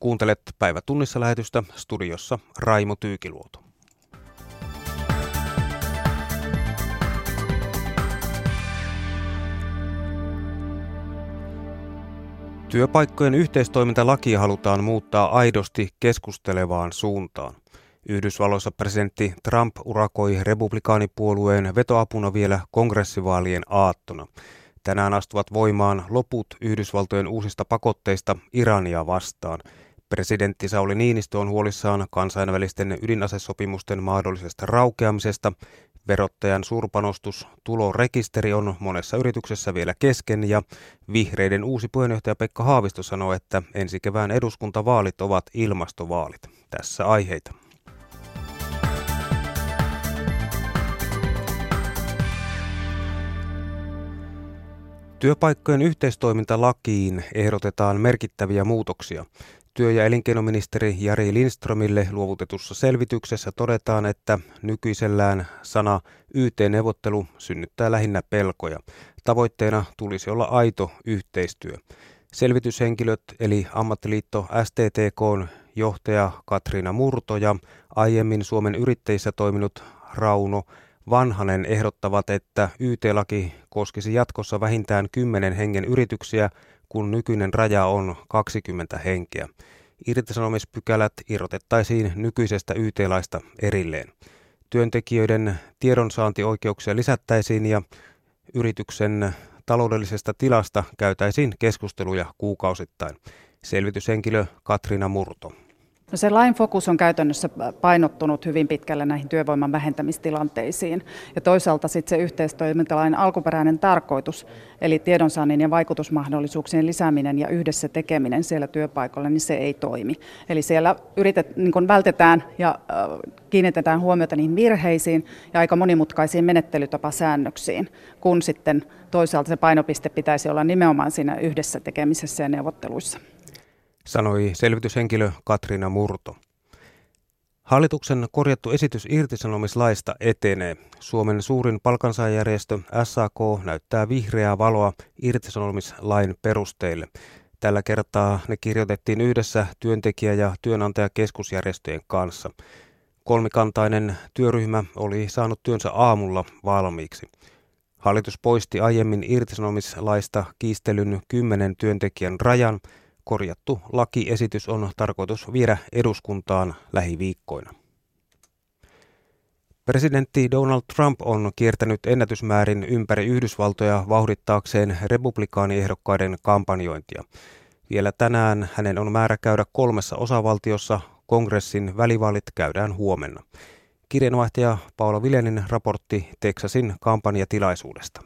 Kuuntelet Päivä tunnissa -lähetystä, studiossa Raimo Tyykiluoto. Työpaikkojen yhteistoimintalakia halutaan muuttaa aidosti keskustelevaan suuntaan. Yhdysvalloissa presidentti Trump urakoi republikaanipuolueen vetoapuna vielä kongressivaalien aattona. Tänään astuvat voimaan loput Yhdysvaltojen uusista pakotteista Irania vastaan. Presidentti Sauli Niinistö on huolissaan kansainvälisten ydinasesopimusten mahdollisesta raukeamisesta. Verottajan suurpanostus tulorekisteri on monessa yrityksessä vielä kesken ja vihreiden uusi puheenjohtaja Pekka Haavisto sanoo, että ensi kevään eduskuntavaalit ovat ilmastovaalit. Tässä aiheita. Työpaikkojen yhteistoimintalakiin ehdotetaan merkittäviä muutoksia. Työ- ja elinkeinoministeri Jari Lindströmille luovutetussa selvityksessä todetaan, että nykyisellään sana YT-neuvottelu synnyttää lähinnä pelkoja. Tavoitteena tulisi olla aito yhteistyö. Selvityshenkilöt eli ammattiliitto STTK:n johtaja Katriina Murto ja aiemmin Suomen Yrittäjissä toiminut Rauno Vanhanen ehdottavat, että YT-laki koskisi jatkossa vähintään 10 hengen yrityksiä, kun nykyinen raja on 20 henkeä. Irtisanomispykälät irrotettaisiin nykyisestä YT-laista erilleen. Työntekijöiden tiedonsaantioikeuksia lisättäisiin ja yrityksen taloudellisesta tilasta käytäisiin keskusteluja kuukausittain. Selvityshenkilö Katriina Murto. No se lain fokus on käytännössä painottunut hyvin pitkälle näihin työvoiman vähentämistilanteisiin ja toisaalta sitten se yhteistoimintalain alkuperäinen tarkoitus, eli tiedonsaannin ja vaikutusmahdollisuuksien lisääminen ja yhdessä tekeminen siellä työpaikalla, niin se ei toimi. Eli siellä vältetään ja kiinnitetään huomiota niihin virheisiin ja aika monimutkaisiin menettelytapasäännöksiin, kun sitten toisaalta se painopiste pitäisi olla nimenomaan siinä yhdessä tekemisessä ja neuvotteluissa. Sanoi selvityshenkilö Katriina Murto. Hallituksen korjattu esitys irtisanomislaista etenee. Suomen suurin palkansaajajärjestö SAK näyttää vihreää valoa irtisanomislain perusteille. Tällä kertaa ne kirjoitettiin yhdessä työntekijä- ja työnantajakeskusjärjestöjen kanssa. Kolmikantainen työryhmä oli saanut työnsä aamulla valmiiksi. Hallitus poisti aiemmin irtisanomislaista kiistelyn 10 työntekijän rajan. Korjattu lakiesitys on tarkoitus viedä eduskuntaan lähiviikkoina. Presidentti Donald Trump on kiertänyt ennätysmäärin ympäri Yhdysvaltoja vauhdittaakseen republikaaniehdokkaiden kampanjointia. Vielä tänään hänen on määrä käydä 3 osavaltiossa. Kongressin välivaalit käydään huomenna. Kirjeenvaihtaja Paula Viljasen raportti Teksasin kampanjatilaisuudesta.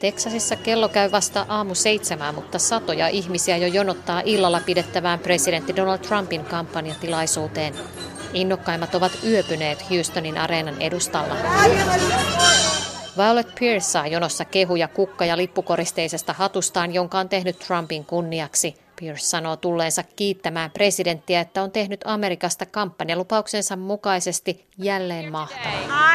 Teksasissa kello käy vasta aamu 7, mutta satoja ihmisiä jo jonottaa illalla pidettävään presidentti Donald Trumpin kampanjatilaisuuteen. Innokkaimmat ovat yöpyneet Houstonin areenan edustalla. Violet Pierce saa jonossa kehuja kukka- ja lippukoristeisesta hatustaan, jonka on tehnyt Trumpin kunniaksi. Pierce sanoo tulleensa kiittämään presidenttiä, että on tehnyt Amerikasta kampanjalupauksensa mukaisesti jälleen mahtavaa.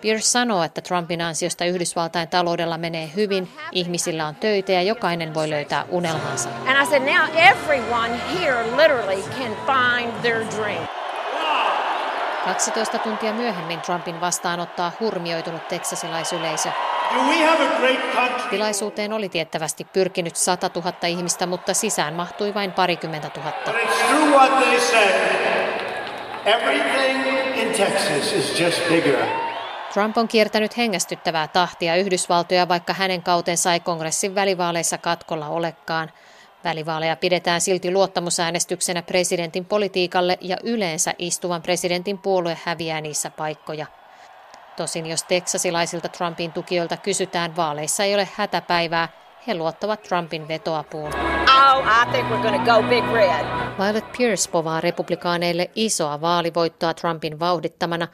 Pierce sanoo, että Trumpin ansiosta Yhdysvaltain taloudella menee hyvin, ihmisillä on töitä ja jokainen voi löytää unelmansa. Now everyone here literally can find their dream. 12 tuntia myöhemmin Trumpin vastaanottaa hurmioitunut teksasilaisyleisö. Tilaisuuteen oli tiettävästi pyrkinyt 100 000 ihmistä, mutta sisään mahtui vain 20 000. Trump on kiertänyt hengästyttävää tahtia Yhdysvaltoja, vaikka hänen kautensa ei kongressin välivaaleissa katkolla olekaan. Välivaaleja pidetään silti luottamusäänestyksenä presidentin politiikalle ja yleensä istuvan presidentin puolue häviää niissä paikkoja. Tosin jos teksasilaisilta Trumpin tukijoilta kysytään, vaaleissa ei ole hätäpäivää. He luottavat Trumpin vetoapuun. Violet Pierce povaa republikaaneille isoa vaalivoittoa Trumpin vauhdittamana.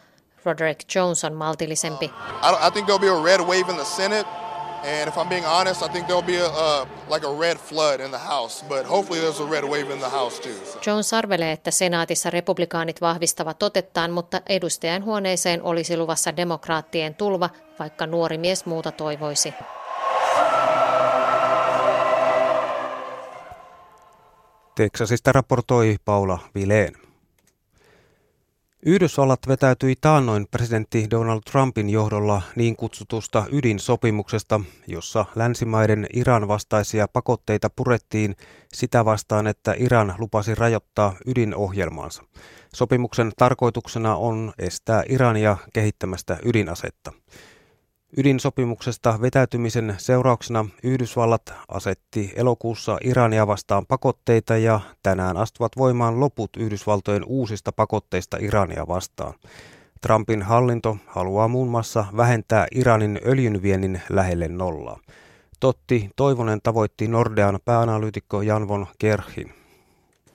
Roderick Jones on maltillisempi. I think there'll be a red wave in the Senate. And if I'm being honest, I think there'll be a red flood in the House, but hopefully there's a red wave in the House too. Jones arvelee, että senaatissa republikaanit vahvistavat otettaan, mutta edustajan huoneeseen olisi luvassa demokraattien tulva, vaikka nuori mies muuta toivoisi. Teksasista raportoi Paula Viljasen. Yhdysvallat vetäytyi taannoin presidentti Donald Trumpin johdolla niin kutsutusta ydinsopimuksesta, jossa länsimaiden Iran vastaisia pakotteita purettiin sitä vastaan, että Iran lupasi rajoittaa ydinohjelmaansa. Sopimuksen tarkoituksena on estää Irania kehittämästä ydinasetta. Ydinsopimuksesta vetäytymisen seurauksena Yhdysvallat asetti elokuussa Irania vastaan pakotteita ja tänään astuvat voimaan loput Yhdysvaltojen uusista pakotteista Irania vastaan. Trumpin hallinto haluaa muun muassa vähentää Iranin öljynviennin lähelle nollaa. Totti Toivonen tavoitti Nordean pääanalyytikko Jan von Gerichin.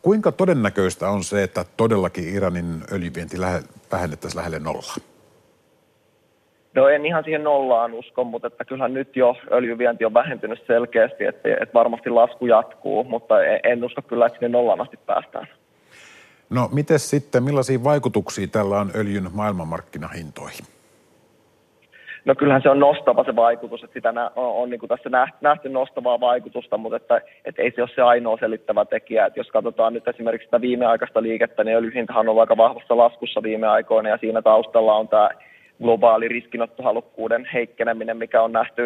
Kuinka todennäköistä on se, että todellakin Iranin öljyvienti vähennettäisiin lähelle nollaa? No en ihan siihen nollaan usko, mutta että kyllähän nyt jo öljyvienti on vähentynyt selkeästi, että varmasti lasku jatkuu, mutta en usko kyllä, että sinne nollaan asti päästään. No mites sitten, millaisia vaikutuksia tällä on öljyn maailmanmarkkinahintoihin? No kyllähän se on nostava se vaikutus, että sitä on niin kuin tässä nähty nostavaa vaikutusta, mutta että ei se ole se ainoa selittävä tekijä. Että jos katsotaan nyt esimerkiksi sitä viimeaikaista liikettä, niin öljyhintahan on ollut aika vahvassa laskussa viime aikoina ja siinä taustalla on tämä globaali riskinottohalukkuuden heikkeneminen, mikä on nähty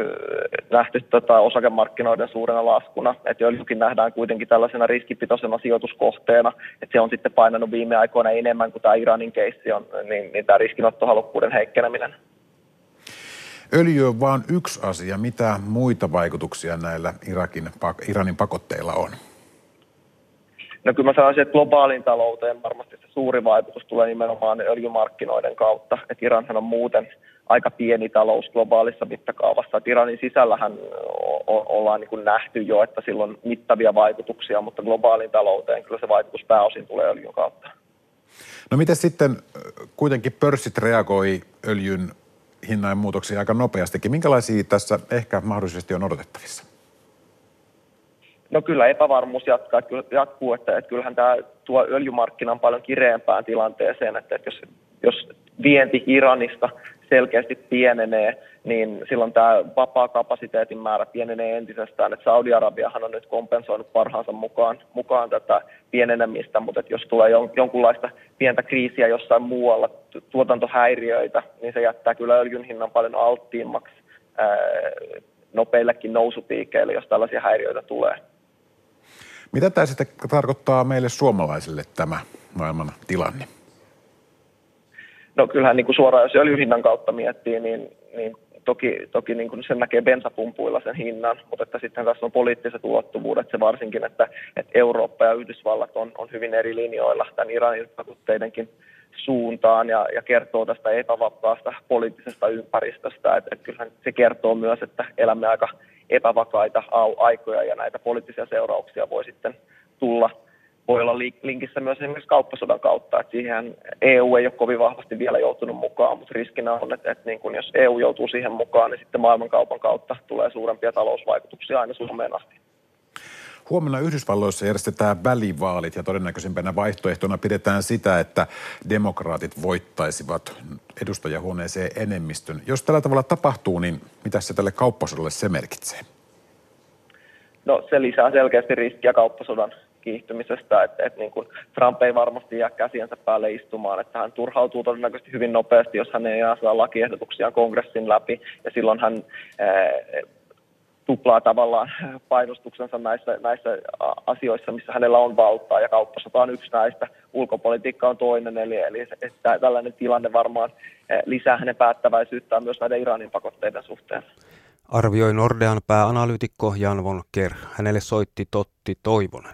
osakemarkkinoiden suurena laskuna. Että joillekin nähdään kuitenkin tällaisena riskipitoisena sijoituskohteena, että se on sitten painanut viime aikoina enemmän kuin tämä Iranin keissi on, niin tämä riskinottohalukkuuden heikkeneminen. Öljy on vain yksi asia. Mitä muita vaikutuksia näillä Iranin pakotteilla on? No kyllä mä sanoisin, että globaalin talouteen varmasti se suuri vaikutus tulee nimenomaan öljymarkkinoiden kautta. Että Iranhan on muuten aika pieni talous globaalissa mittakaavassa. Että Iranin sisällähän ollaan niin kuin nähty jo, että sillä on mittavia vaikutuksia, mutta globaalin talouteen kyllä se vaikutus pääosin tulee öljyn kautta. No miten sitten kuitenkin pörssit reagoi öljyn hinnan muutoksiin aika nopeastikin? Minkälaisia tässä ehkä mahdollisesti on odotettavissa? No kyllä epävarmuus jatkuu, että kyllähän tämä tuo öljymarkkinan paljon kireempään tilanteeseen, että jos vienti Iranista selkeästi pienenee, niin silloin tämä vapaa kapasiteetin määrä pienenee entisestään, että Saudi-Arabiahan on nyt kompensoinut parhaansa mukaan tätä pienenemistä, mutta että jos tulee jonkunlaista pientä kriisiä jossain muualla, tuotantohäiriöitä, niin se jättää kyllä öljyn hinnan paljon alttiimmaksi nopeillekin nousupiikeille, jos tällaisia häiriöitä tulee. Mitä tämä sitten tarkoittaa meille suomalaisille tämä maailman tilanne? No kyllähän niin kuin suoraan, jos öljyhinnan kautta miettii, niin toki niin kuin sen näkee bensapumpuilla sen hinnan, mutta että sitten tässä on poliittiset ulottuvuudet, se varsinkin, että Eurooppa ja Yhdysvallat on hyvin eri linjoilla tämän Iranin pakotteidenkin suuntaan ja kertoo tästä epävakaasta poliittisesta ympäristöstä. Et kyllähän se kertoo myös, että elämme aika epävakaita aikoja ja näitä poliittisia seurauksia voi sitten tulla. Voi olla linkissä myös esimerkiksi kauppasodan kautta. Et siihen EU ei ole kovin vahvasti vielä joutunut mukaan, mutta riskinä on, että niin kun jos EU joutuu siihen mukaan, niin sitten maailmankaupan kautta tulee suurempia talousvaikutuksia aina Suomeen asti. Huomenna Yhdysvalloissa järjestetään välivaalit ja todennäköisimpänä vaihtoehtona pidetään sitä, että demokraatit voittaisivat edustajahuoneeseen enemmistön. Jos tällä tavalla tapahtuu, niin mitä se tälle kauppasodalle se merkitsee? No se lisää selkeästi riskiä kauppasodan kiihtymisestä, että niin kuin Trump ei varmasti jää käsiensä päälle istumaan, että hän turhautuu todennäköisesti hyvin nopeasti, jos hän ei saa lakiehdotuksia kongressin läpi ja silloin hän tuplaa tavallaan painostuksensa näissä asioissa, missä hänellä on valtaa, ja kauppasota on yksi näistä, ulkopolitiikka on toinen, eli että tällainen tilanne varmaan lisää hänen päättäväisyyttään myös näiden Iranin pakotteiden suhteen. Arvioi Nordean pääanalyytikko Jan von Gerich. Hänelle soitti Totti Toivonen.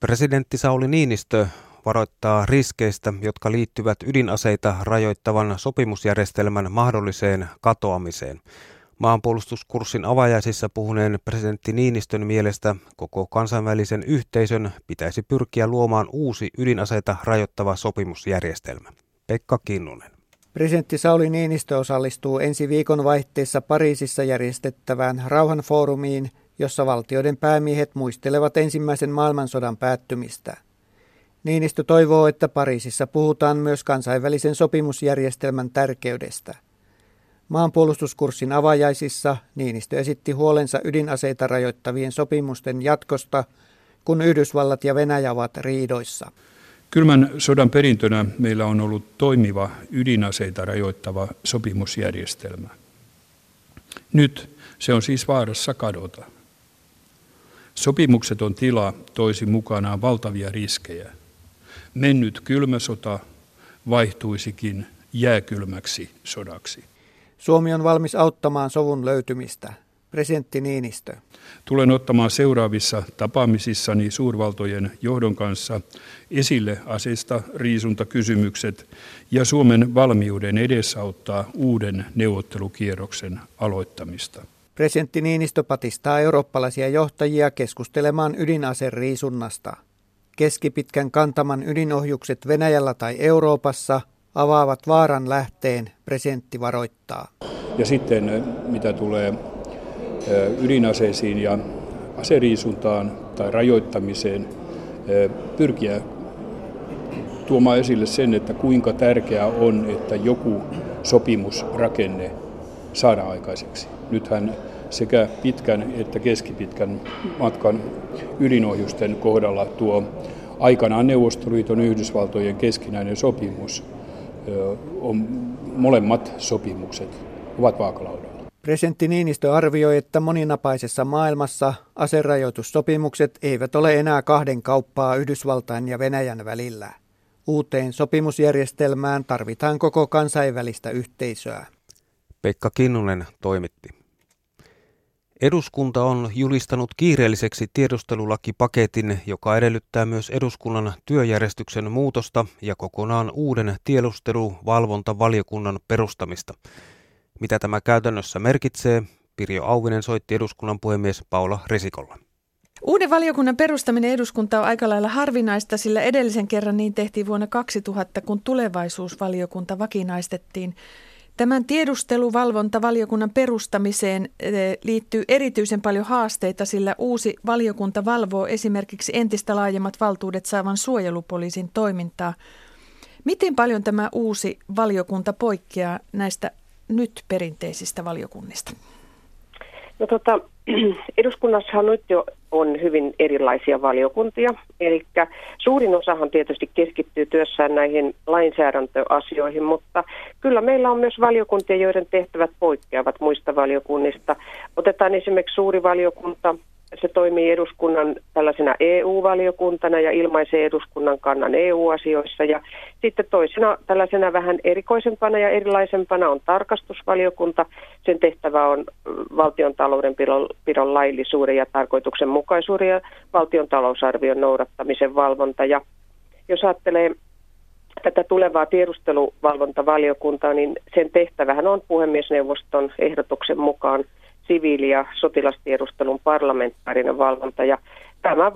Presidentti Sauli Niinistö varoittaa riskeistä, jotka liittyvät ydinaseita rajoittavan sopimusjärjestelmän mahdolliseen katoamiseen. Maanpuolustuskurssin avajaisissa puhuneen presidentti Niinistön mielestä koko kansainvälisen yhteisön pitäisi pyrkiä luomaan uusi ydinaseita rajoittava sopimusjärjestelmä. Pekka Kinnunen. Presidentti Sauli Niinistö osallistuu ensi viikonvaihteessa Pariisissa järjestettävään rauhanfoorumiin, jossa valtioiden päämiehet muistelevat ensimmäisen maailmansodan päättymistä. Niinistö toivoo, että Pariisissa puhutaan myös kansainvälisen sopimusjärjestelmän tärkeydestä. Maanpuolustuskurssin avajaisissa Niinistö esitti huolensa ydinaseita rajoittavien sopimusten jatkosta, kun Yhdysvallat ja Venäjä ovat riidoissa. Kylmän sodan perintönä meillä on ollut toimiva ydinaseita rajoittava sopimusjärjestelmä. Nyt se on siis vaarassa kadota. Sopimukseton tila toisi mukanaan valtavia riskejä. Mennyt kylmä sota vaihtuisikin jääkylmäksi sodaksi. Suomi on valmis auttamaan sovun löytymistä. Presidentti Niinistö. Tulen ottamaan seuraavissa tapaamisissani suurvaltojen johdon kanssa esille aseista riisuntakysymykset ja Suomen valmiuden edesauttaa uuden neuvottelukierroksen aloittamista. Presidentti Niinistö patistaa eurooppalaisia johtajia keskustelemaan ydinaseriisunnasta. Keskipitkän kantaman ydinohjukset Venäjällä tai Euroopassa avaavat vaaran lähteen, presidentti varoittaa. Ja sitten mitä tulee ydinaseisiin ja aseriisuntaan tai rajoittamiseen, pyrkiä tuomaan esille sen, että kuinka tärkeää on, että joku sopimusrakenne saadaan aikaiseksi. Nythän sekä pitkän että keskipitkän matkan ydinohjusten kohdalla tuo aikanaan Neuvostoliiton Yhdysvaltojen keskinäinen sopimus, molemmat sopimukset ovat vaakalaudalla. Presidentti Niinistö arvioi, että moninapaisessa maailmassa aserajoitussopimukset eivät ole enää kahden kauppaa Yhdysvaltain ja Venäjän välillä. Uuteen sopimusjärjestelmään tarvitaan koko kansainvälistä yhteisöä. Pekka Kinnunen toimitti. Eduskunta on julistanut kiireelliseksi tiedustelulakipaketin, joka edellyttää myös eduskunnan työjärjestyksen muutosta ja kokonaan uuden tiedusteluvalvontavaliokunnan perustamista. Mitä tämä käytännössä merkitsee? Pirjo Auvinen soitti eduskunnan puhemies Paula Risikolla. Uuden valiokunnan perustaminen eduskuntaan on aika lailla harvinaista, sillä edellisen kerran niin tehtiin vuonna 2000, kun tulevaisuusvaliokunta vakinaistettiin. Tämän tiedusteluvalvontavaliokunnan perustamiseen liittyy erityisen paljon haasteita, sillä uusi valiokunta valvoo esimerkiksi entistä laajemmat valtuudet saavan suojelupoliisin toimintaa. Miten paljon tämä uusi valiokunta poikkeaa näistä nyt perinteisistä valiokunnista? No, eduskunnassahan nyt jo on hyvin erilaisia valiokuntia, eli suurin osahan tietysti keskittyy työssään näihin lainsäädäntöasioihin, mutta kyllä meillä on myös valiokuntia, joiden tehtävät poikkeavat muista valiokunnista. Otetaan esimerkiksi suuri valiokunta, se toimii eduskunnan tällaisena EU-valiokuntana ja ilmaisee eduskunnan kannan EU-asioissa, ja sitten toisena tällaisena vähän erikoisempana ja erilaisempana on tarkastusvaliokunta. Sen tehtävä on valtion taloudenpidon laillisuuden ja tarkoituksenmukaisuuden ja valtion talousarvion noudattamisen valvonta. Ja jos ajattelee tätä tulevaa tiedusteluvalvontavaliokuntaa, niin sen tehtävähän on puhemiesneuvoston ehdotuksen mukaan siviili- ja sotilastiedustelun parlamentaarinen valvonta, ja tämä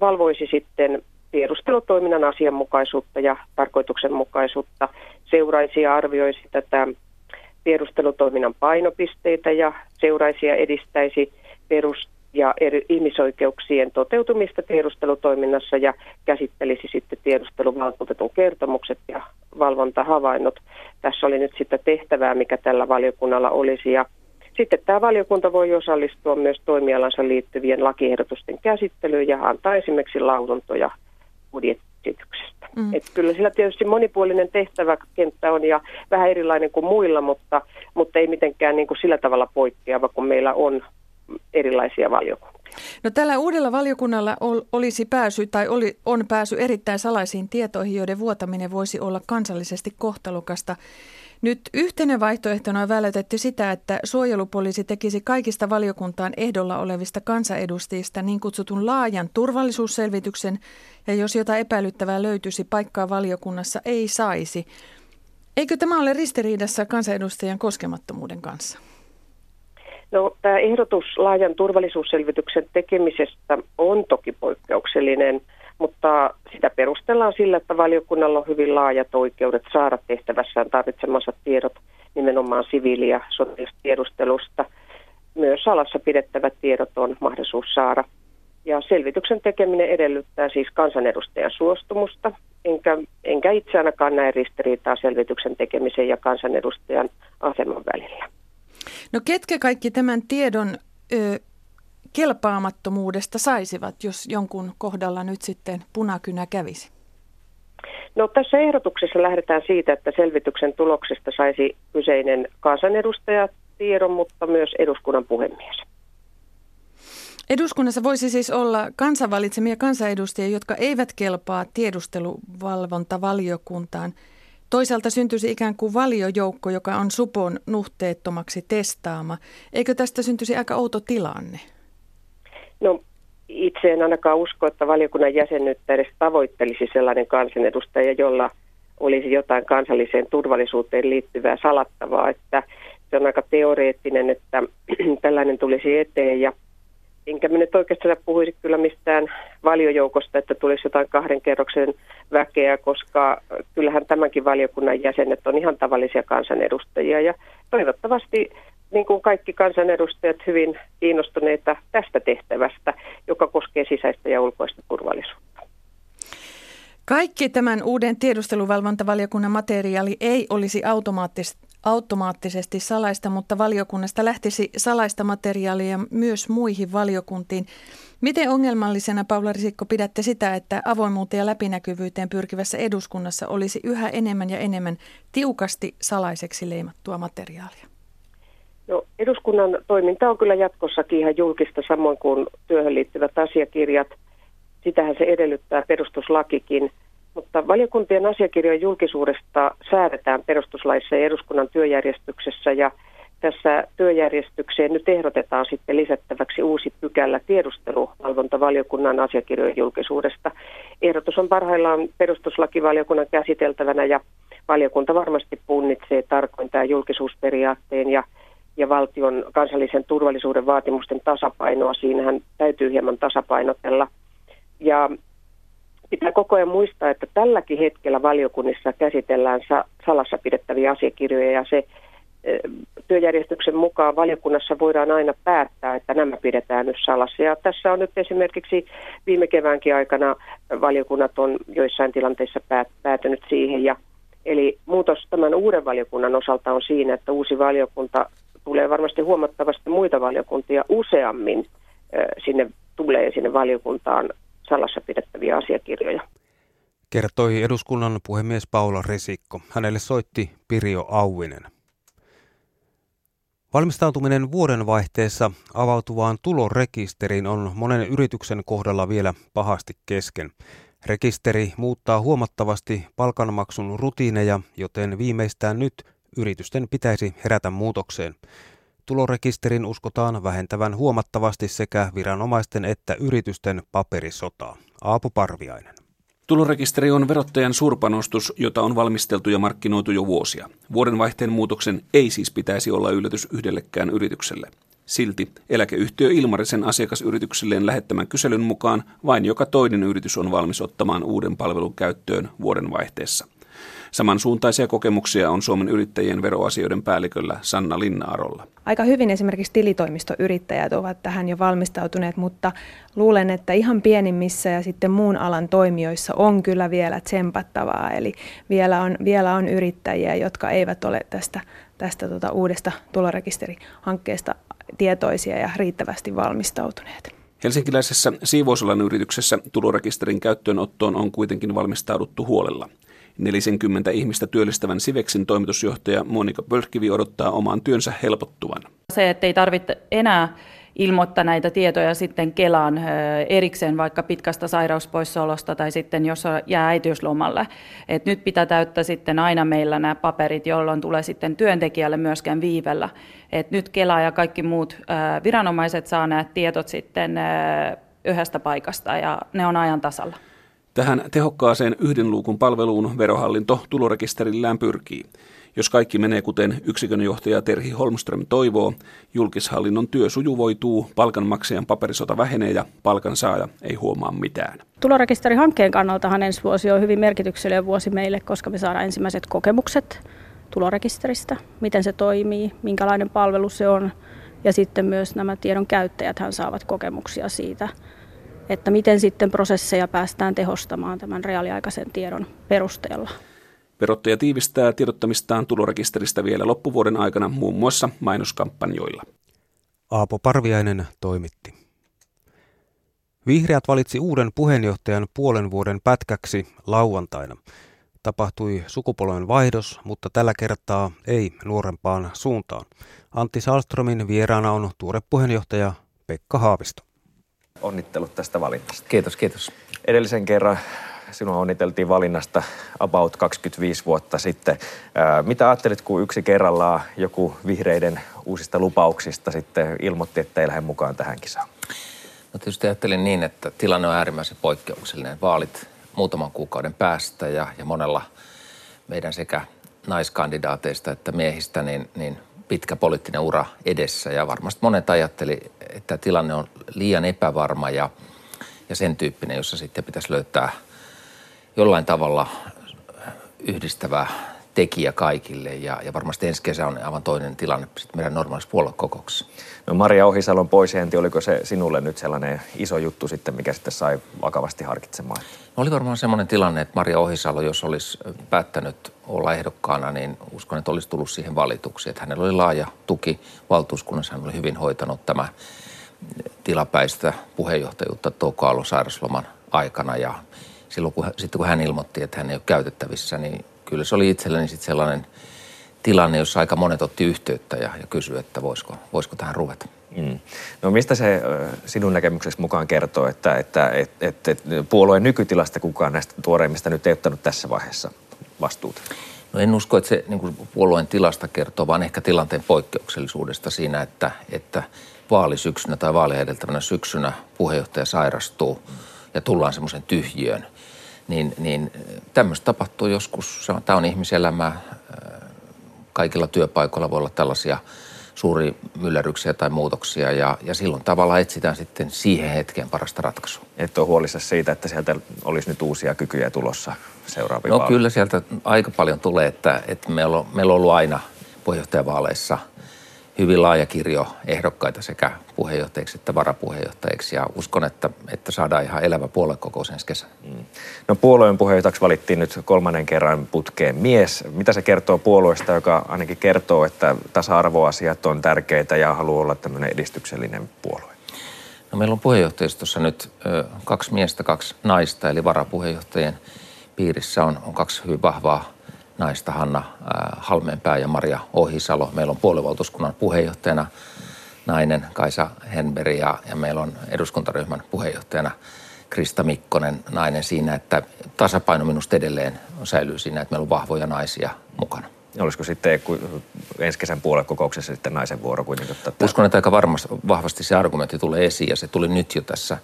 valvoisi sitten tiedustelutoiminnan asianmukaisuutta ja tarkoituksenmukaisuutta, seuraisi ja arvioisi tätä tiedustelutoiminnan painopisteitä ja seuraisi ja edistäisi perus- ja ihmisoikeuksien toteutumista tiedustelutoiminnassa ja käsittelisi sitten tiedusteluvaltuutetun kertomukset ja valvontahavainnot. Tässä oli nyt sitten tehtävää, mikä tällä valiokunnalla olisi, ja sitten tämä valiokunta voi osallistua myös toimialansa liittyvien lakiehdotusten käsittelyyn ja antaa esimerkiksi lausuntoja budjettiesityksestä. Kyllä sillä tietysti monipuolinen tehtäväkenttä on ja vähän erilainen kuin muilla, mutta ei mitenkään niin kuin sillä tavalla poikkeava, kun meillä on erilaisia valiokuntia. No, tällä uudella valiokunnalla on pääsy erittäin salaisiin tietoihin, joiden vuotaminen voisi olla kansallisesti kohtalokasta. Nyt yhtenä vaihtoehtona on väläytetty sitä, että suojelupoliisi tekisi kaikista valiokuntaan ehdolla olevista kansanedustajista niin kutsutun laajan turvallisuusselvityksen, ja jos jotain epäilyttävää löytyisi, paikkaa valiokunnassa ei saisi. Eikö tämä ole ristiriidassa kansanedustajan koskemattomuuden kanssa? No, tämä ehdotus laajan turvallisuusselvityksen tekemisestä on toki poikkeuksellinen, mutta sitä perustellaan sillä, että valiokunnalla on hyvin laajat oikeudet saada tehtävässään tarvitsemansa tiedot nimenomaan siviili- ja sotilastiedustelusta. Myös salassa pidettävät tiedot on mahdollisuus saada. Ja selvityksen tekeminen edellyttää siis kansanedustajan suostumusta, enkä itse ainakaan näe ristiriitaa selvityksen tekemisen ja kansanedustajan aseman välillä. No, ketkä kaikki tämän tiedon kelpaamattomuudesta saisivat, jos jonkun kohdalla nyt sitten punakynä kävisi? No, tässä ehdotuksessa lähdetään siitä, että selvityksen tuloksesta saisi kyseinen kansanedustaja tiedon, mutta myös eduskunnan puhemies. Eduskunnassa voisi siis olla kansanvalitsemia kansanedustajia, jotka eivät kelpaa tiedusteluvalvontavaliokuntaan. Toisaalta syntyisi ikään kuin valiojoukko, joka on supon nuhteettomaksi testaama. Eikö tästä syntyisi aika outo tilanne? No, itse en ainakaan usko, että valiokunnan jäsenyyttä edes tavoittelisi sellainen kansanedustaja, jolla olisi jotain kansalliseen turvallisuuteen liittyvää salattavaa. Että se on aika teoreettinen, että tällainen tulisi eteen. Ja enkä minä nyt oikeastaan puhuisi kyllä mistään valiojoukosta, että tulisi jotain 2 kerroksen väkeä, koska kyllähän tämänkin valiokunnan jäsenet on ihan tavallisia kansanedustajia. Ja toivottavasti niin kuin kaikki kansanedustajat hyvin kiinnostuneita tästä tehtävästä, joka koskee sisäistä ja ulkoista turvallisuutta. Kaikki tämän uuden tiedusteluvalvontavaliokunnan materiaali ei olisi automaattisesti salaista, mutta valiokunnasta lähtisi salaista materiaalia myös muihin valiokuntiin. Miten ongelmallisena, Paula Risikko, pidätte sitä, että avoimuuteen ja läpinäkyvyyteen pyrkivässä eduskunnassa olisi yhä enemmän ja enemmän tiukasti salaiseksi leimattua materiaalia? No, eduskunnan toiminta on kyllä jatkossakin ihan julkista, samoin kuin työhön liittyvät asiakirjat. Sitähän se edellyttää perustuslakikin. Mutta valiokuntien asiakirjojen julkisuudesta säädetään perustuslaissa ja eduskunnan työjärjestyksessä, ja tässä työjärjestykseen nyt ehdotetaan sitten lisättäväksi uusi pykälä tiedusteluvalvontavaliokunnan asiakirjojen julkisuudesta. Ehdotus on parhaillaan perustuslakivaliokunnan käsiteltävänä, ja valiokunta varmasti punnitsee tarkoin tämän julkisuusperiaatteen ja valtion kansallisen turvallisuuden vaatimusten tasapainoa. Siinähän täytyy hieman tasapainotella. Ja pitää koko ajan muistaa, että tälläkin hetkellä valiokunnissa käsitellään salassa pidettäviä asiakirjoja, ja se työjärjestyksen mukaan valiokunnassa voidaan aina päättää, että nämä pidetään nyt salassa. Ja tässä on nyt esimerkiksi viime keväänkin aikana valiokunnat on joissain tilanteissa päätynyt siihen. Eli muutos tämän uuden valiokunnan osalta on siinä, että uusi valiokunta tulee varmasti huomattavasti muita valiokuntia useammin sinne valiokuntaan salassa pidettäviä asiakirjoja. Kertoi eduskunnan puhemies Paula Risikko. Hänelle soitti Pirjo Auvinen. Valmistautuminen vuodenvaihteessa avautuvaan tulorekisteriin on monen yrityksen kohdalla vielä pahasti kesken. Rekisteri muuttaa huomattavasti palkanmaksun rutiineja, joten viimeistään nyt yritysten pitäisi herätä muutokseen. Tulorekisterin uskotaan vähentävän huomattavasti sekä viranomaisten että yritysten paperisotaa. Aapo Parviainen. Tulorekisteri on verottajan suurpanostus, jota on valmisteltu ja markkinoitu jo vuosia. Vuodenvaihteen muutoksen ei siis pitäisi olla yllätys yhdellekään yritykselle. Silti eläkeyhtiö Ilmarisen asiakasyrityksilleen lähettämän kyselyn mukaan vain joka toinen yritys on valmis ottamaan uuden palvelun käyttöön vuodenvaihteessa. Samansuuntaisia kokemuksia on Suomen yrittäjien veroasioiden päälliköllä Sanna Linna-Arolla. Aika hyvin esimerkiksi tilitoimistoyrittäjät ovat tähän jo valmistautuneet, mutta luulen, että ihan pienimmissä ja sitten muun alan toimijoissa on kyllä vielä tsempattavaa. Eli vielä on yrittäjiä, jotka eivät ole tästä uudesta tulorekisterihankkeesta tietoisia ja riittävästi valmistautuneet. Helsinkiläisessä siivousalan yrityksessä tulorekisterin käyttöönottoon on kuitenkin valmistauduttu huolella. 40 ihmistä työllistävän Siveksin toimitusjohtaja Monika Pörkivi odottaa oman työnsä helpottuvan. Se, että ei tarvitse enää ilmoittaa näitä tietoja sitten Kelaan erikseen vaikka pitkästä sairauspoissaolosta tai sitten jos jää äitiyslomalle. Et nyt pitää täyttää sitten aina meillä nämä paperit, jolloin tulee sitten työntekijälle myöskään viivellä. Et nyt Kela ja kaikki muut viranomaiset saa nämä tiedot sitten yhdestä paikasta ja ne on ajan tasalla. Tähän tehokkaaseen yhden luukun palveluun verohallinto tulorekisterillään pyrkii. Jos kaikki menee kuten yksikönjohtaja Terhi Holmström toivoo, julkishallinnon työ sujuvoituu, palkanmaksajan paperisota vähenee ja palkansaaja ei huomaa mitään. Tulorekisterihankkeen kannaltahan ensi vuosi on hyvin merkityksellinen vuosi meille, koska me saadaan ensimmäiset kokemukset tulorekisteristä, miten se toimii, minkälainen palvelu se on ja sitten myös nämä tiedon käyttäjäthän saavat kokemuksia siitä, että miten sitten prosesseja päästään tehostamaan tämän reaaliaikaisen tiedon perusteella. Verottaja tiivistää tiedottamistaan tulorekisteristä vielä loppuvuoden aikana muun muassa mainoskampanjoilla. Aapo Parviainen toimitti. Vihreät valitsi uuden puheenjohtajan puolen vuoden pätkäksi lauantaina. Tapahtui sukupolven vaihdos, mutta tällä kertaa ei nuorempaan suuntaan. Antti Salströmin vieraana on tuore puheenjohtaja Pekka Haavisto. Onnittelut tästä valinnasta. Kiitos, kiitos. Edellisen kerran sinua onniteltiin valinnasta about 25 vuotta sitten. Mitä ajattelit, kun yksi kerrallaan joku vihreiden uusista lupauksista sitten ilmoitti, että ei lähde mukaan tähän kisaan? No tietysti ajattelin niin, että tilanne on äärimmäisen poikkeuksellinen. Vaalit muutaman kuukauden päästä ja monella meidän sekä naiskandidaateista että miehistä niin pitkä poliittinen ura edessä. Ja varmasti monet ajatteli, että tilanne on liian epävarma ja sen tyyppinen, jossa sitten pitäisi löytää jollain tavalla yhdistävä tekijä kaikille ja varmasti ensi kesä on aivan toinen tilanne sitten meidän normaalissa puoluekokouksessa. No Maria Ohisalon poisjäänti, oliko se sinulle nyt sellainen iso juttu sitten, mikä sitten sai vakavasti harkitsemaan? No oli varmaan semmoinen tilanne, että Maria Ohisalo, jos olisi päättänyt olla ehdokkaana, niin uskon, että olisi tullut siihen valituksi. Että hänellä oli laaja tuki valtuuskunnassa, hän oli hyvin hoitanut tämä tilapäistä puheenjohtajuutta touko-aallosairasloman aikana ja silloin kun hän ilmoitti, että hän ei ole käytettävissä, niin kyllä se oli itselleni sitten sellainen tilanne, jossa aika monet otti yhteyttä ja kysyi, että voisiko tähän ruveta. Mm. No mistä se sinun näkemyksesi mukaan kertoo, että puolueen nykytilasta kukaan näistä tuoreimmista nyt ei ottanut tässä vaiheessa vastuuta? No en usko, että se niin kuin puolueen tilasta kertoo, vaan ehkä tilanteen poikkeuksellisuudesta siinä, että vaalisyksynä tai vaalia edeltävänä syksynä puheenjohtaja sairastuu ja tullaan semmoisen tyhjiöön. Niin tämmöistä tapahtuu joskus. Tämä on ihmiselämää. Kaikilla työpaikoilla voi olla tällaisia suuria myllerryksiä tai muutoksia ja silloin tavallaan etsitään sitten siihen hetkeen parasta ratkaisua. Et ole huolissa siitä, että sieltä olisi nyt uusia kykyjä tulossa seuraaviin vaaleihin? No kyllä sieltä aika paljon tulee, että meillä on ollut aina puheenjohtajavaaleissa hyvin laaja kirjo ehdokkaita sekä puheenjohtajiksi että varapuheenjohtajiksi ja uskon, että saadaan ihan elävä puoluekokous ensi kesänä. No puolueen puheenjohtajaksi valittiin nyt kolmannen kerran putkeen mies. Mitä se kertoo puolueesta, joka ainakin kertoo, että tasa-arvoasiat on tärkeitä ja haluaa olla tämmöinen edistyksellinen puolue? No meillä on puheenjohtajistossa nyt 2 miestä, 2 naista eli varapuheenjohtajien piirissä on 2 hyvin vahvaa naista, Hanna Halmeenpää ja Maria Ohisalo. Meillä on puoluevaltuuskunnan puheenjohtajana nainen Kaisa Henberg ja meillä on eduskuntaryhmän puheenjohtajana Krista Mikkonen nainen siinä, että tasapaino minusta edelleen säilyy siinä, että meillä on vahvoja naisia mukana. Olisiko sitten ensi kesän puoluekokouksessa sitten naisen vuoro kuitenkin? Uskon, että aika vahvasti se argumentti tulee esiin ja se tuli nyt jo tässä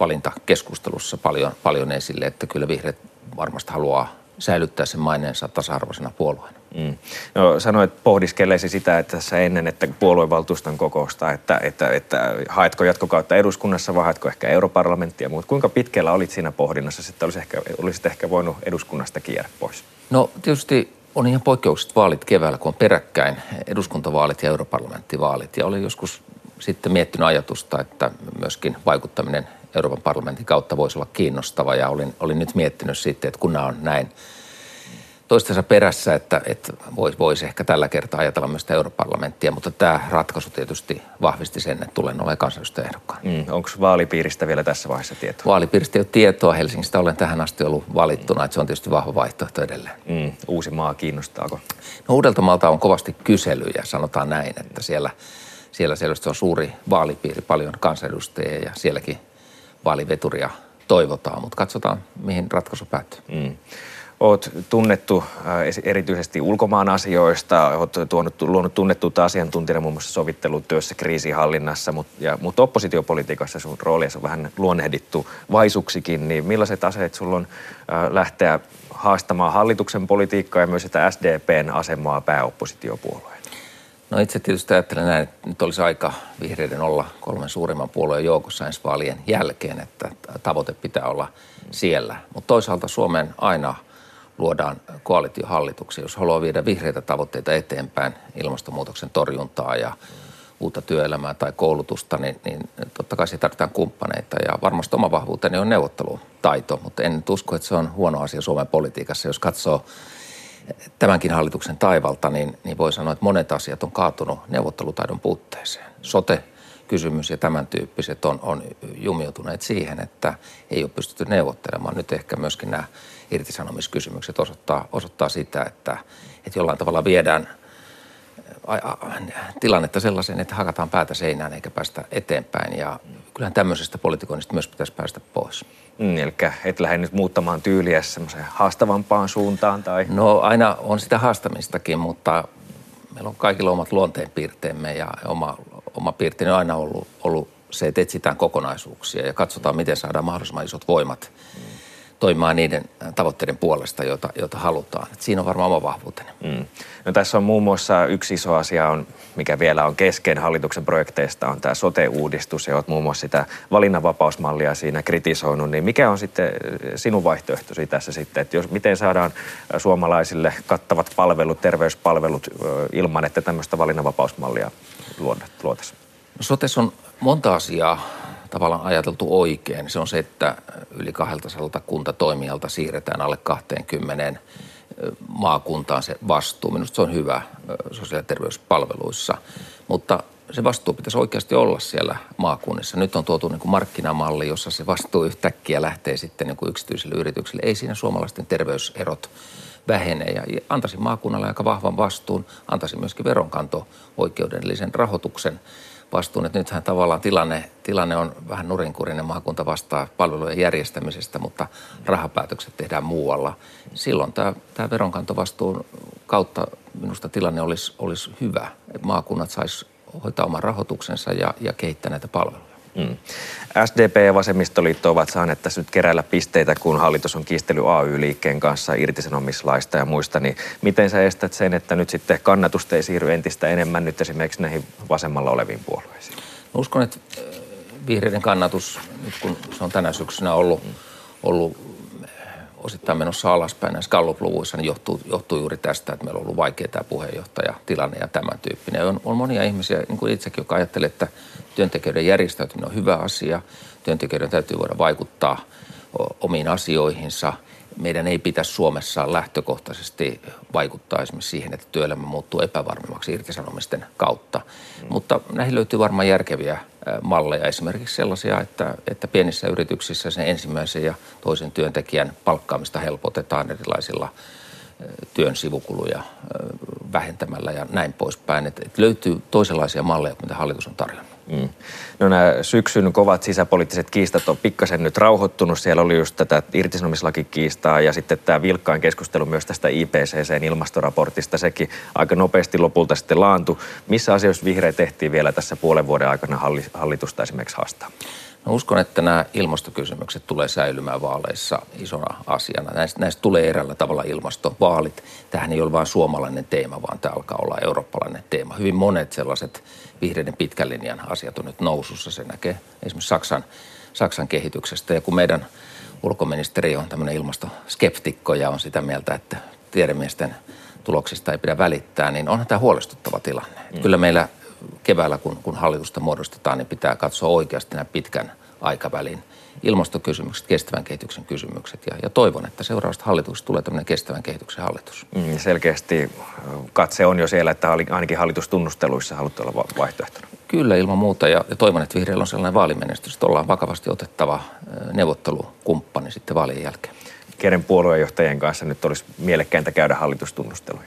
valintakeskustelussa paljon esille, että kyllä vihreät varmasti haluaa säilyttää sen maineensa tasa-arvoisena puolueena. Mm. No sanoit pohdiskellesi sitä, että tässä ennen, että puoluevaltuuston kokousta, että haetko jatkokautta eduskunnassa vai haetko ehkä europarlamenttia, mutta kuinka pitkällä olit siinä pohdinnassa, että olisit ehkä voinut eduskunnastakin jäädä pois? No tietysti on ihan poikkeukset vaalit keväällä, kun on peräkkäin eduskuntavaalit ja europarlamenttivaalit ja olin joskus sitten miettinyt ajatusta, että myöskin vaikuttaminen Euroopan parlamentin kautta voisi olla kiinnostava ja olin nyt miettinyt sitten, että kun nämä on näin toistensa perässä, että voisi ehkä tällä kertaa ajatella myös sitä europarlamenttia, mutta tämä ratkaisu tietysti vahvisti sen, että tulen olemaan kansanedustajan ehdokkaan. Onko vaalipiiristä vielä tässä vaiheessa tietoa? Vaalipiiristä ei ole tietoa. Helsingistä olen tähän asti ollut valittuna, että se on tietysti vahva vaihtoehto edelleen. Uusimaa kiinnostaako? No Uudeltamaalta on kovasti kyselyjä, sanotaan näin, että siellä selvästi on suuri vaalipiiri, paljon kansanedustajia ja sielläkin vaaliveturia toivotaan, mutta katsotaan, mihin ratkaisu päättyy. Olet tunnettu erityisesti ulkomaan asioista, olet luonut tunnettuutta asiantuntijana muun muassa sovittelutyössä, kriisinhallinnassa, mutta oppositiopolitiikassa sun rooliasi on vähän luonnehdittu vaisuksikin, niin millaiset aseet sulla on lähteä haastamaan hallituksen politiikkaa ja myös sitä SDPn asemaa pääoppositiopuolueen? No itse tietysti ajattelen näin, että nyt olisi aika vihreiden olla 3 suurimman puolueen joukossa ensi vaalien jälkeen, että tavoite pitää olla siellä. Mutta toisaalta Suomeen aina luodaan koalitiohallituksia, jos haluaa viedä vihreitä tavoitteita eteenpäin, ilmastonmuutoksen torjuntaa ja uutta työelämää tai koulutusta, niin totta kai siihen tarvitaan kumppaneita. Ja varmasti oma vahvuuteni on neuvottelutaito, mutta en nyt usko, että se on huono asia Suomen politiikassa, jos katsoo tämänkin hallituksen taivalta, niin voi sanoa, että monet asiat on kaatunut neuvottelutaidon puutteeseen. Sote, kysymys ja tämän tyyppiset on jumiutuneet siihen, että ei ole pystytty neuvottelemaan. Nyt ehkä myöskin nämä irtisanomiskysymykset osoittaa sitä, että jollain tavalla viedään tilannetta sellaiseen, että hakataan päätä seinään eikä päästä eteenpäin ja kyllähän tämmöisestä politikoinnista myös pitäisi päästä pois. Eli et lähde nyt muuttamaan tyyliä semmoiseen haastavampaan suuntaan tai? No aina on sitä haastamistakin, mutta meillä on kaikilla omat luonteenpiirteemme ja oma piirteeni on aina ollut se, että etsitään kokonaisuuksia ja katsotaan, miten saadaan mahdollisimman isot voimat toimimaan niiden tavoitteiden puolesta, joita halutaan. Et siinä on varmaan oma vahvuuteni. No, tässä on muun muassa yksi iso asia, mikä vielä on kesken hallituksen projekteista, on tämä sote-uudistus. Ja olet muun muassa sitä valinnanvapausmallia siinä kritisoinut. Niin mikä on sitten sinun vaihtoehtosi tässä sitten? Että miten saadaan suomalaisille kattavat palvelut, terveyspalvelut ilman, että tämmöistä valinnanvapausmallia luotaisiin? No, sotessa on monta asiaa tavallaan ajateltu oikein. Se on se, että yli 200 kuntatoimijalta siirretään alle 20 maakuntaan se vastuu. Minusta se on hyvä sosiaali- ja terveyspalveluissa, mutta se vastuu pitäisi oikeasti olla siellä maakunnissa. Nyt on tuotu niin kuin markkinamalli, jossa se vastuu yhtäkkiä lähtee sitten niin kuin yksityisille yrityksille. Ei siinä suomalaisten terveyserot vähene ja antaisi maakunnalle aika vahvan vastuun, antaisi myöskin veronkanto-oikeudellisen rahoituksen vastuun. Että nythän tavallaan tilanne on vähän nurinkurinen, maakunta vastaa palvelujen järjestämisestä, mutta rahapäätökset tehdään muualla. Silloin tämä veronkantovastuun kautta minusta tilanne olisi hyvä, että maakunnat sais hoitaa oman rahoituksensa ja kehittää näitä palveluja. SDP ja Vasemmistoliitto ovat saaneet tässä nyt keräillä pisteitä, kun hallitus on kiistellyt AY-liikkeen kanssa irtisanomislaista ja muista, niin miten sä estät sen, että nyt sitten kannatusta ei siirry entistä enemmän nyt esimerkiksi näihin vasemmalla oleviin puolueisiin? No, uskon, että vihreiden kannatus, nyt kun se on tänä syksynä ollut osittain menossa alaspäin näissä Gallup-luvuissa, niin johtuu juuri tästä, että meillä on ollut vaikea tämä puheenjohtajatilanne ja tämän tyyppinen. On monia ihmisiä, niin kuin itsekin, joka ajattelee, että työntekijöiden järjestäytyminen on hyvä asia. Työntekijöiden täytyy voida vaikuttaa omiin asioihinsa. Meidän ei pitäisi Suomessa lähtökohtaisesti vaikuttaa esimerkiksi siihen, että työelämä muuttuu epävarmemmaksi irtisanomisten kautta. Mutta näihin löytyy varmaan järkeviä malleja, esimerkiksi sellaisia, että pienissä yrityksissä sen ensimmäisen ja toisen työntekijän palkkaamista helpotetaan erilaisilla työn sivukuluja vähentämällä ja näin poispäin. Että löytyy toisenlaisia malleja, mitä hallitus on tarjonnut. No, nämä syksyn kovat sisäpoliittiset kiistat on pikkasen nyt rauhoittunut. Siellä oli just tätä irtisanomislakikiistaa ja sitten tämä vilkkaan keskustelu myös tästä IPCC:n ilmastoraportista. Sekin aika nopeasti lopulta sitten laantui. Missä asioissa vihreä tehtiin vielä tässä puolen vuoden aikana hallitusta esimerkiksi haastaa? No, uskon, että nämä ilmastokysymykset tulee säilymään vaaleissa isona asiana. Näistä tulee eräällä tavalla ilmastovaalit. Tämähän ei ole vain suomalainen teema, vaan tämä alkaa olla eurooppalainen teema. Hyvin monet sellaiset vihreiden pitkän linjan asiat on nyt nousussa. Se näkee esimerkiksi Saksan kehityksestä. Ja kun meidän ulkoministeri on tämmöinen ilmastoskeptikko ja on sitä mieltä, että tiedemiesten tuloksista ei pidä välittää, niin onhan tämä huolestuttava tilanne. Kyllä meillä keväällä, kun hallitusta muodostetaan, niin pitää katsoa oikeasti nämä pitkän aikavälin ilmastokysymykset, kestävän kehityksen kysymykset. Ja toivon, että seuraavasta hallituksesta tulee tämmöinen kestävän kehityksen hallitus. Selkeästi katse on jo siellä, että ainakin hallitustunnusteluissa haluatte olla vaihtoehtona. Kyllä, ilman muuta. Ja toivon, että vihreillä on sellainen vaalimenestys, että ollaan vakavasti otettava neuvottelukumppani sitten vaalien jälkeen. Kenen puoluejohtajien kanssa nyt olisi mielekkäintä käydä hallitustunnusteluja?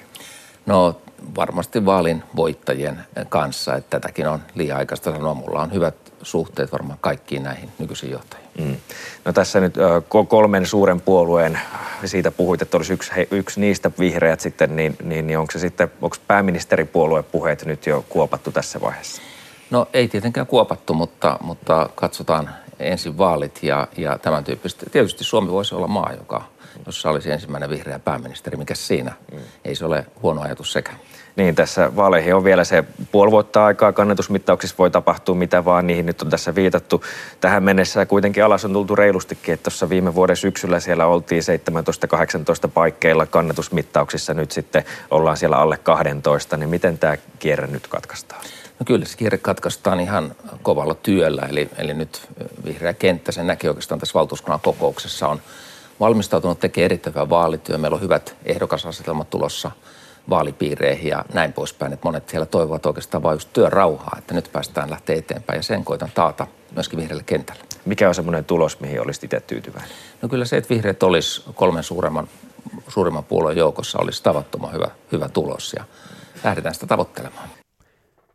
No, varmasti vaalin voittajien kanssa, että tätäkin on liian aikaista sanoa. Mulla on hyvät suhteet varmaan kaikkiin näihin nykyisiin johtajiin. No, tässä nyt kolmen suuren puolueen, siitä puhuit, että olisi yksi niistä vihreät sitten, niin onko se sitten, onko pääministeripuoluepuheet nyt jo kuopattu tässä vaiheessa? No, ei tietenkään kuopattu, mutta katsotaan ensin vaalit ja tämän tyyppistä. Tietysti Suomi voisi olla maa, jossa olisi ensimmäinen vihreä pääministeri. Mikäs siinä? Ei se ole huono ajatus sekään. Niin, tässä vaaleihin on vielä se puoli vuotta aikaa. Kannatusmittauksissa voi tapahtua mitä vaan. Niihin nyt on tässä viitattu. Tähän mennessä kuitenkin alas on tultu reilustikin, että tuossa viime vuoden syksyllä siellä oltiin 17-18 paikkeilla kannatusmittauksissa. Nyt sitten ollaan siellä alle 12. Niin miten tämä kierre nyt katkaistaan? No, kyllä se kierre katkaistaan ihan kovalla työllä. Eli nyt vihreä kenttä, sen näkee oikeastaan tässä valtuuskunnan kokouksessa, on valmistautunut tekemään erittäin hyvää vaalityö. Meillä on hyvät ehdokasasetelmat tulossa vaalipiireihin ja näin poispäin. Että monet siellä toivovat oikeastaan vain just työrauhaa, että nyt päästään lähteä eteenpäin ja sen koitan taata myöskin vihreällä kentällä. Mikä on semmoinen tulos, mihin olisit itse tyytyväinen? No kyllä se, että vihreät olisi kolmen suurimman puolueen joukossa, olisi tavattoman hyvä tulos ja lähdetään sitä tavoittelemaan.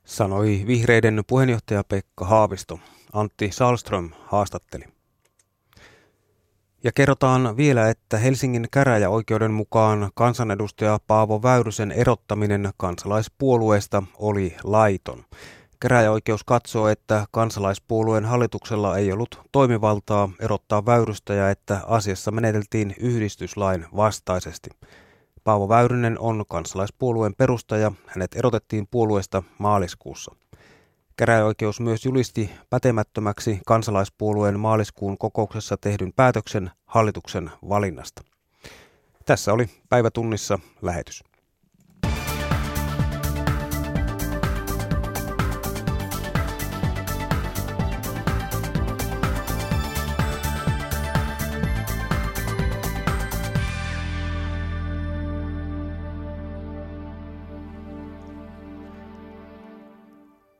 Sanoi vihreiden puheenjohtaja Pekka Haavisto. Antti Salström haastatteli. Ja kerrotaan vielä, että Helsingin käräjäoikeuden mukaan kansanedustaja Paavo Väyrysen erottaminen kansalaispuolueesta oli laiton. Käräjäoikeus katsoo, että kansalaispuolueen hallituksella ei ollut toimivaltaa erottaa Väyrystä ja että asiassa meneteltiin yhdistyslain vastaisesti. Paavo Väyrynen on kansalaispuolueen perustaja. Hänet erotettiin puolueesta maaliskuussa. Käräjäoikeus myös julisti pätemättömäksi kansalaispuolueen maaliskuun kokouksessa tehdyn päätöksen hallituksen valinnasta. Tässä oli Päivä tunnissa lähetys.